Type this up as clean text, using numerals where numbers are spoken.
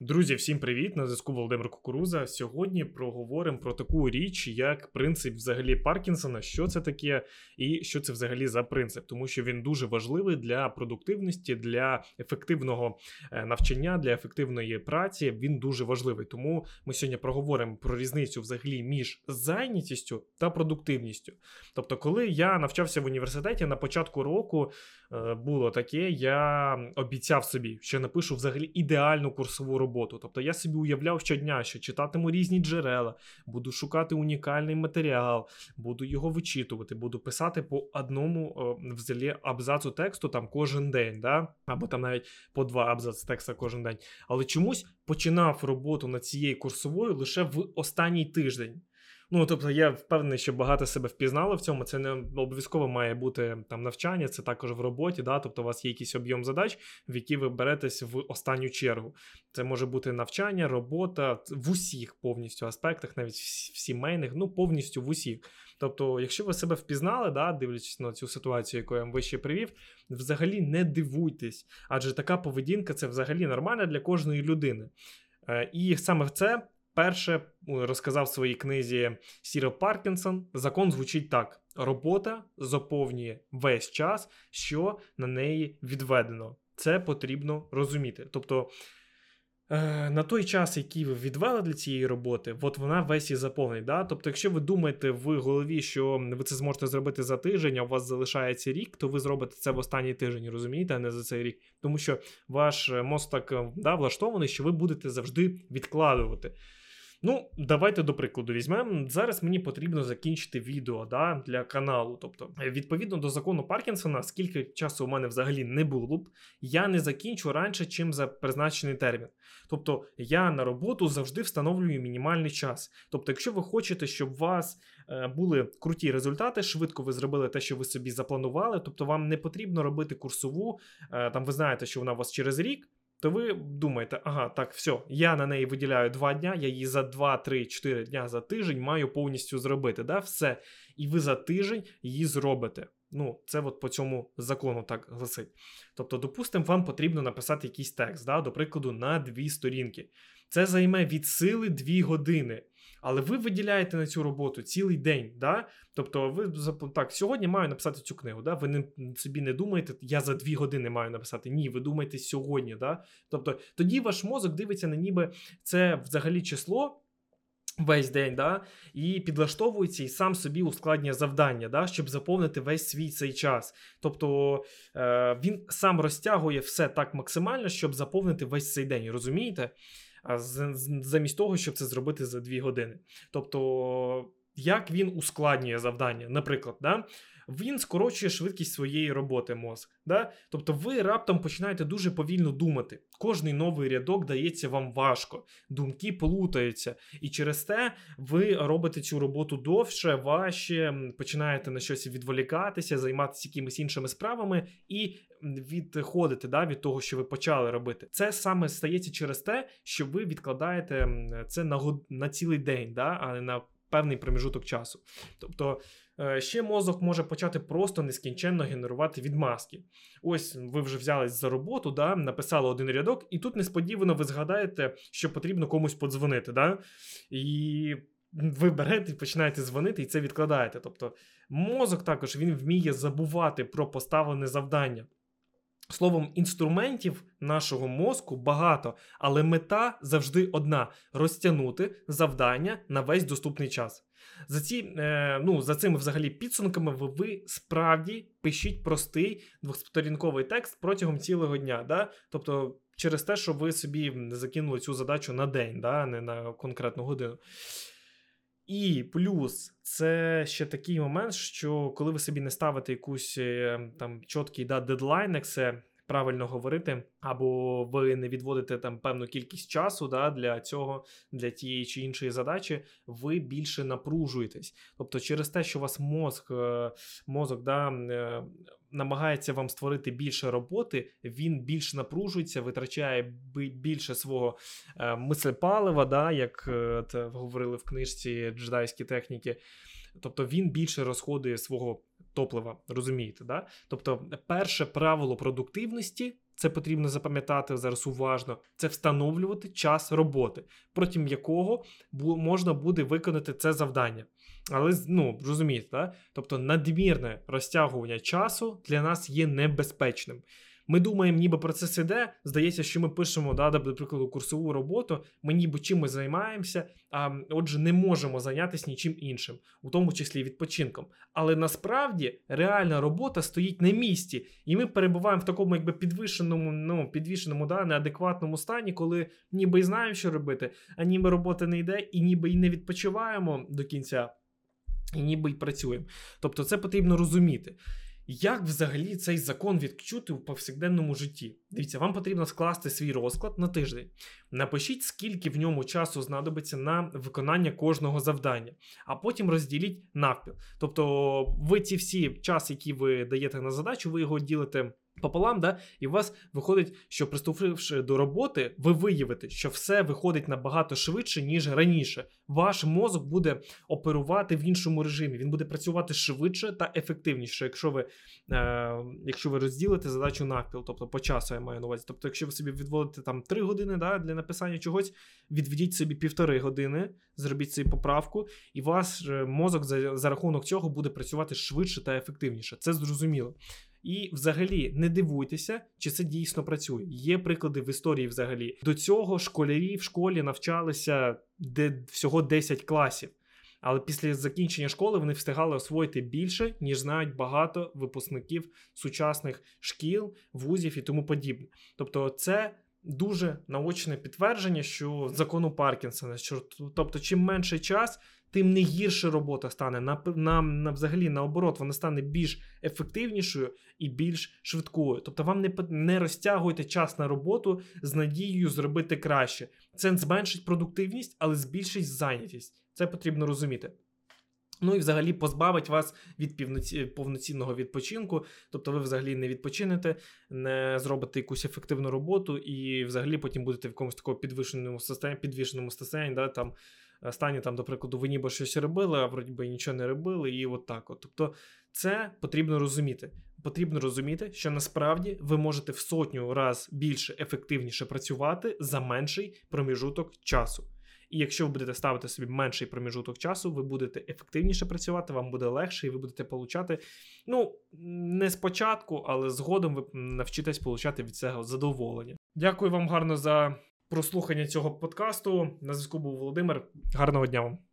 Друзі, всім привіт! На зв'язку Володимир Кукуруза. Сьогодні проговоримо про таку річ, як принцип взагалі Паркінсона, що це таке і що це взагалі за принцип, тому що він дуже важливий для продуктивності, для ефективного навчання, для ефективної праці. Він дуже важливий, тому ми сьогодні проговоримо про різницю взагалі між зайнятістю та продуктивністю. Тобто, коли я навчався в університеті, на початку року було таке, я обіцяв собі, що напишу взагалі ідеальну курсову роботу. Тобто я собі уявляв щодня, що читатиму різні джерела, буду шукати унікальний матеріал, буду його вичитувати, буду писати по одному взагалі абзацу тексту там кожен день, да? Або там навіть по два абзаци текста кожен день. Але чомусь починав роботу над цією курсовою лише в останній тиждень. Ну, тобто, я впевнений, що багато себе впізнало в цьому. Це не обов'язково має бути там навчання, це також в роботі, да? Тобто у вас є якийсь об'єм задач, в які ви беретесь в останню чергу. Це може бути навчання, робота, в усіх повністю аспектах, навіть в сімейних, ну, повністю в усіх. Тобто, якщо ви себе впізнали, да, дивлячись на цю ситуацію, яку я вам вище привів, взагалі не дивуйтесь, адже така поведінка – це взагалі нормально для кожної людини. І саме це перше розказав в своїй книзі Сіро Паркінсон. Закон звучить так. Робота заповнює весь час, що на неї відведено. Це потрібно розуміти. Тобто, на той час, який ви відвели для цієї роботи, от вона весь і заповнить. Да? Тобто, якщо ви думаєте в голові, що ви це зможете зробити за тиждень, а у вас залишається рік, то ви зробите це в останній тиждень, розумієте, а не за цей рік. Тому що ваш мозок так, да, влаштований, що ви будете завжди відкладувати. Ну, давайте до прикладу візьмемо. Зараз мені потрібно закінчити відео, да, для каналу. Тобто, відповідно до закону Паркінсона, скільки часу у мене взагалі не було б, я не закінчу раніше, чим за призначений термін. Тобто, я на роботу завжди встановлюю мінімальний час. Тобто, якщо ви хочете, щоб у вас були круті результати, швидко ви зробили те, що ви собі запланували, тобто вам не потрібно робити курсову, там ви знаєте, що вона у вас через рік, то ви думаєте, ага, так, все, я на неї виділяю 2 дня, я її за 2, 3, 4 дня за тиждень маю повністю зробити, да, все. І ви за тиждень її зробите. Ну, це от по цьому закону так гласить. Тобто, допустимо, вам потрібно написати якийсь текст, да, до прикладу, на 2 сторінки. Це займе від сили 2 години. Але ви виділяєте на цю роботу цілий день, да? Тобто ви так, сьогодні маю написати цю книгу, да? Ви не, собі не думаєте, я за 2 години маю написати, ні, ви думаєте сьогодні, да? Тобто тоді ваш мозок дивиться на ніби це взагалі число, весь день, да? І підлаштовується і сам собі ускладнює завдання, да? Щоб заповнити весь свій цей час. Тобто він сам розтягує все так максимально, щоб заповнити весь цей день, розумієте? Замість того, щоб це зробити за 2 години. Тобто, як він ускладнює завдання, наприклад, да? Він скорочує швидкість своєї роботи мозк. Да? Тобто ви раптом починаєте дуже повільно думати. Кожний новий рядок дається вам важко. Думки плутаються. І через те ви робите цю роботу довше, важче, починаєте на щось відволікатися, займатися якимись іншими справами і відходите, да, від того, що ви почали робити. Це саме стається через те, що ви відкладаєте це на цілий день, да? А не на певний проміжуток часу. Тобто, ще мозок може почати просто нескінченно генерувати відмазки. Ось ви вже взялись за роботу, да, написали один рядок, і тут несподівано ви згадаєте, що потрібно комусь подзвонити. Да? І ви берете і починаєте дзвонити, і це відкладаєте. Тобто мозок також, він вміє забувати про поставлене завдання. Словом, інструментів нашого мозку багато, але мета завжди одна – розтягнути завдання на весь доступний час. За цими взагалі підсумками ви справді пишіть простий 2-сторінковий текст протягом цілого дня. Да? Тобто через те, що ви собі закинули цю задачу на день, да? А не на конкретну годину. І плюс це ще такий момент, що коли ви собі не ставите якусь там чіткий, да, дедлайн, як це правильно говорити, або ви не відводите там певну кількість часу, да, для цього, для тієї чи іншої задачі, ви більше напружуєтесь. Тобто через те, що у вас мозок, да, намагається вам створити більше роботи, він більш напружується, витрачає більше свого мислепалива, да, як це говорили в книжці «Джедайські техніки». Тобто він більше розходує свого топлива, розумієте, да? Тобто перше правило продуктивності це потрібно запам'ятати зараз уважно, це встановлювати час роботи, протягом якого можна буде виконати це завдання. Але, розумієте, да? Тобто надмірне розтягування часу для нас є небезпечним. Ми думаємо, ніби процес іде, здається, що ми пишемо, наприклад, курсову роботу, ми ніби чимось займаємося, а отже не можемо зайнятися нічим іншим, у тому числі відпочинком. Але насправді реальна робота стоїть на місці, і ми перебуваємо в такому якби підвішеному, неадекватному стані, коли ніби і знаємо, що робити, а ніби робота не йде, і ніби і не відпочиваємо до кінця, і ніби і працюємо. Тобто це потрібно розуміти. Як взагалі цей закон відчути в повсякденному житті? Дивіться, вам потрібно скласти свій розклад на тиждень. Напишіть, скільки в ньому часу знадобиться на виконання кожного завдання, а потім розділіть навпіл. Тобто ви ці всі час, які ви даєте на задачу, ви його ділите пополам, і у вас виходить, що приступивши до роботи, ви виявите, що все виходить набагато швидше, ніж раніше. Ваш мозок буде оперувати в іншому режимі, він буде працювати швидше та ефективніше, якщо ви розділите задачу навпіл, тобто по часу я маю на увазі. Тобто якщо ви собі відводите там 3 години для написання чогось, відведіть собі 1,5 години, зробіть собі поправку, і ваш мозок за рахунок цього буде працювати швидше та ефективніше. Це зрозуміло. І взагалі не дивуйтеся, чи це дійсно працює. Є приклади в історії взагалі. До цього школярі в школі навчалися всього 10 класів. Але після закінчення школи вони встигали освоїти більше, ніж знають багато випускників сучасних шкіл, вузів і тому подібне. Тобто це дуже наочне підтвердження, що закону Паркінсона, тобто чим менше час, тим не гірше робота стане, взагалі наоборот, вона стане більш ефективнішою і більш швидкою. Тобто вам не розтягуйте час на роботу з надією зробити краще. Це зменшить продуктивність, але збільшить зайнятість. Це потрібно розуміти. І взагалі позбавить вас від повноцінного відпочинку, тобто ви взагалі не відпочинете, не зробите якусь ефективну роботу і взагалі потім будете в якомусь такому підвішеному стані, до прикладу, ви ніби щось робили, а вроді би нічого не робили, і от так от. Тобто це потрібно розуміти. Потрібно розуміти, що насправді ви можете в 100 раз більше, ефективніше працювати за менший проміжуток часу. І якщо ви будете ставити собі менший проміжуток часу, ви будете ефективніше працювати, вам буде легше, і ви будете получати, не спочатку, але згодом ви навчитесь получати від цього задоволення. Дякую вам гарно за прослухання цього подкасту. На зв'язку був Володимир. Гарного дня вам.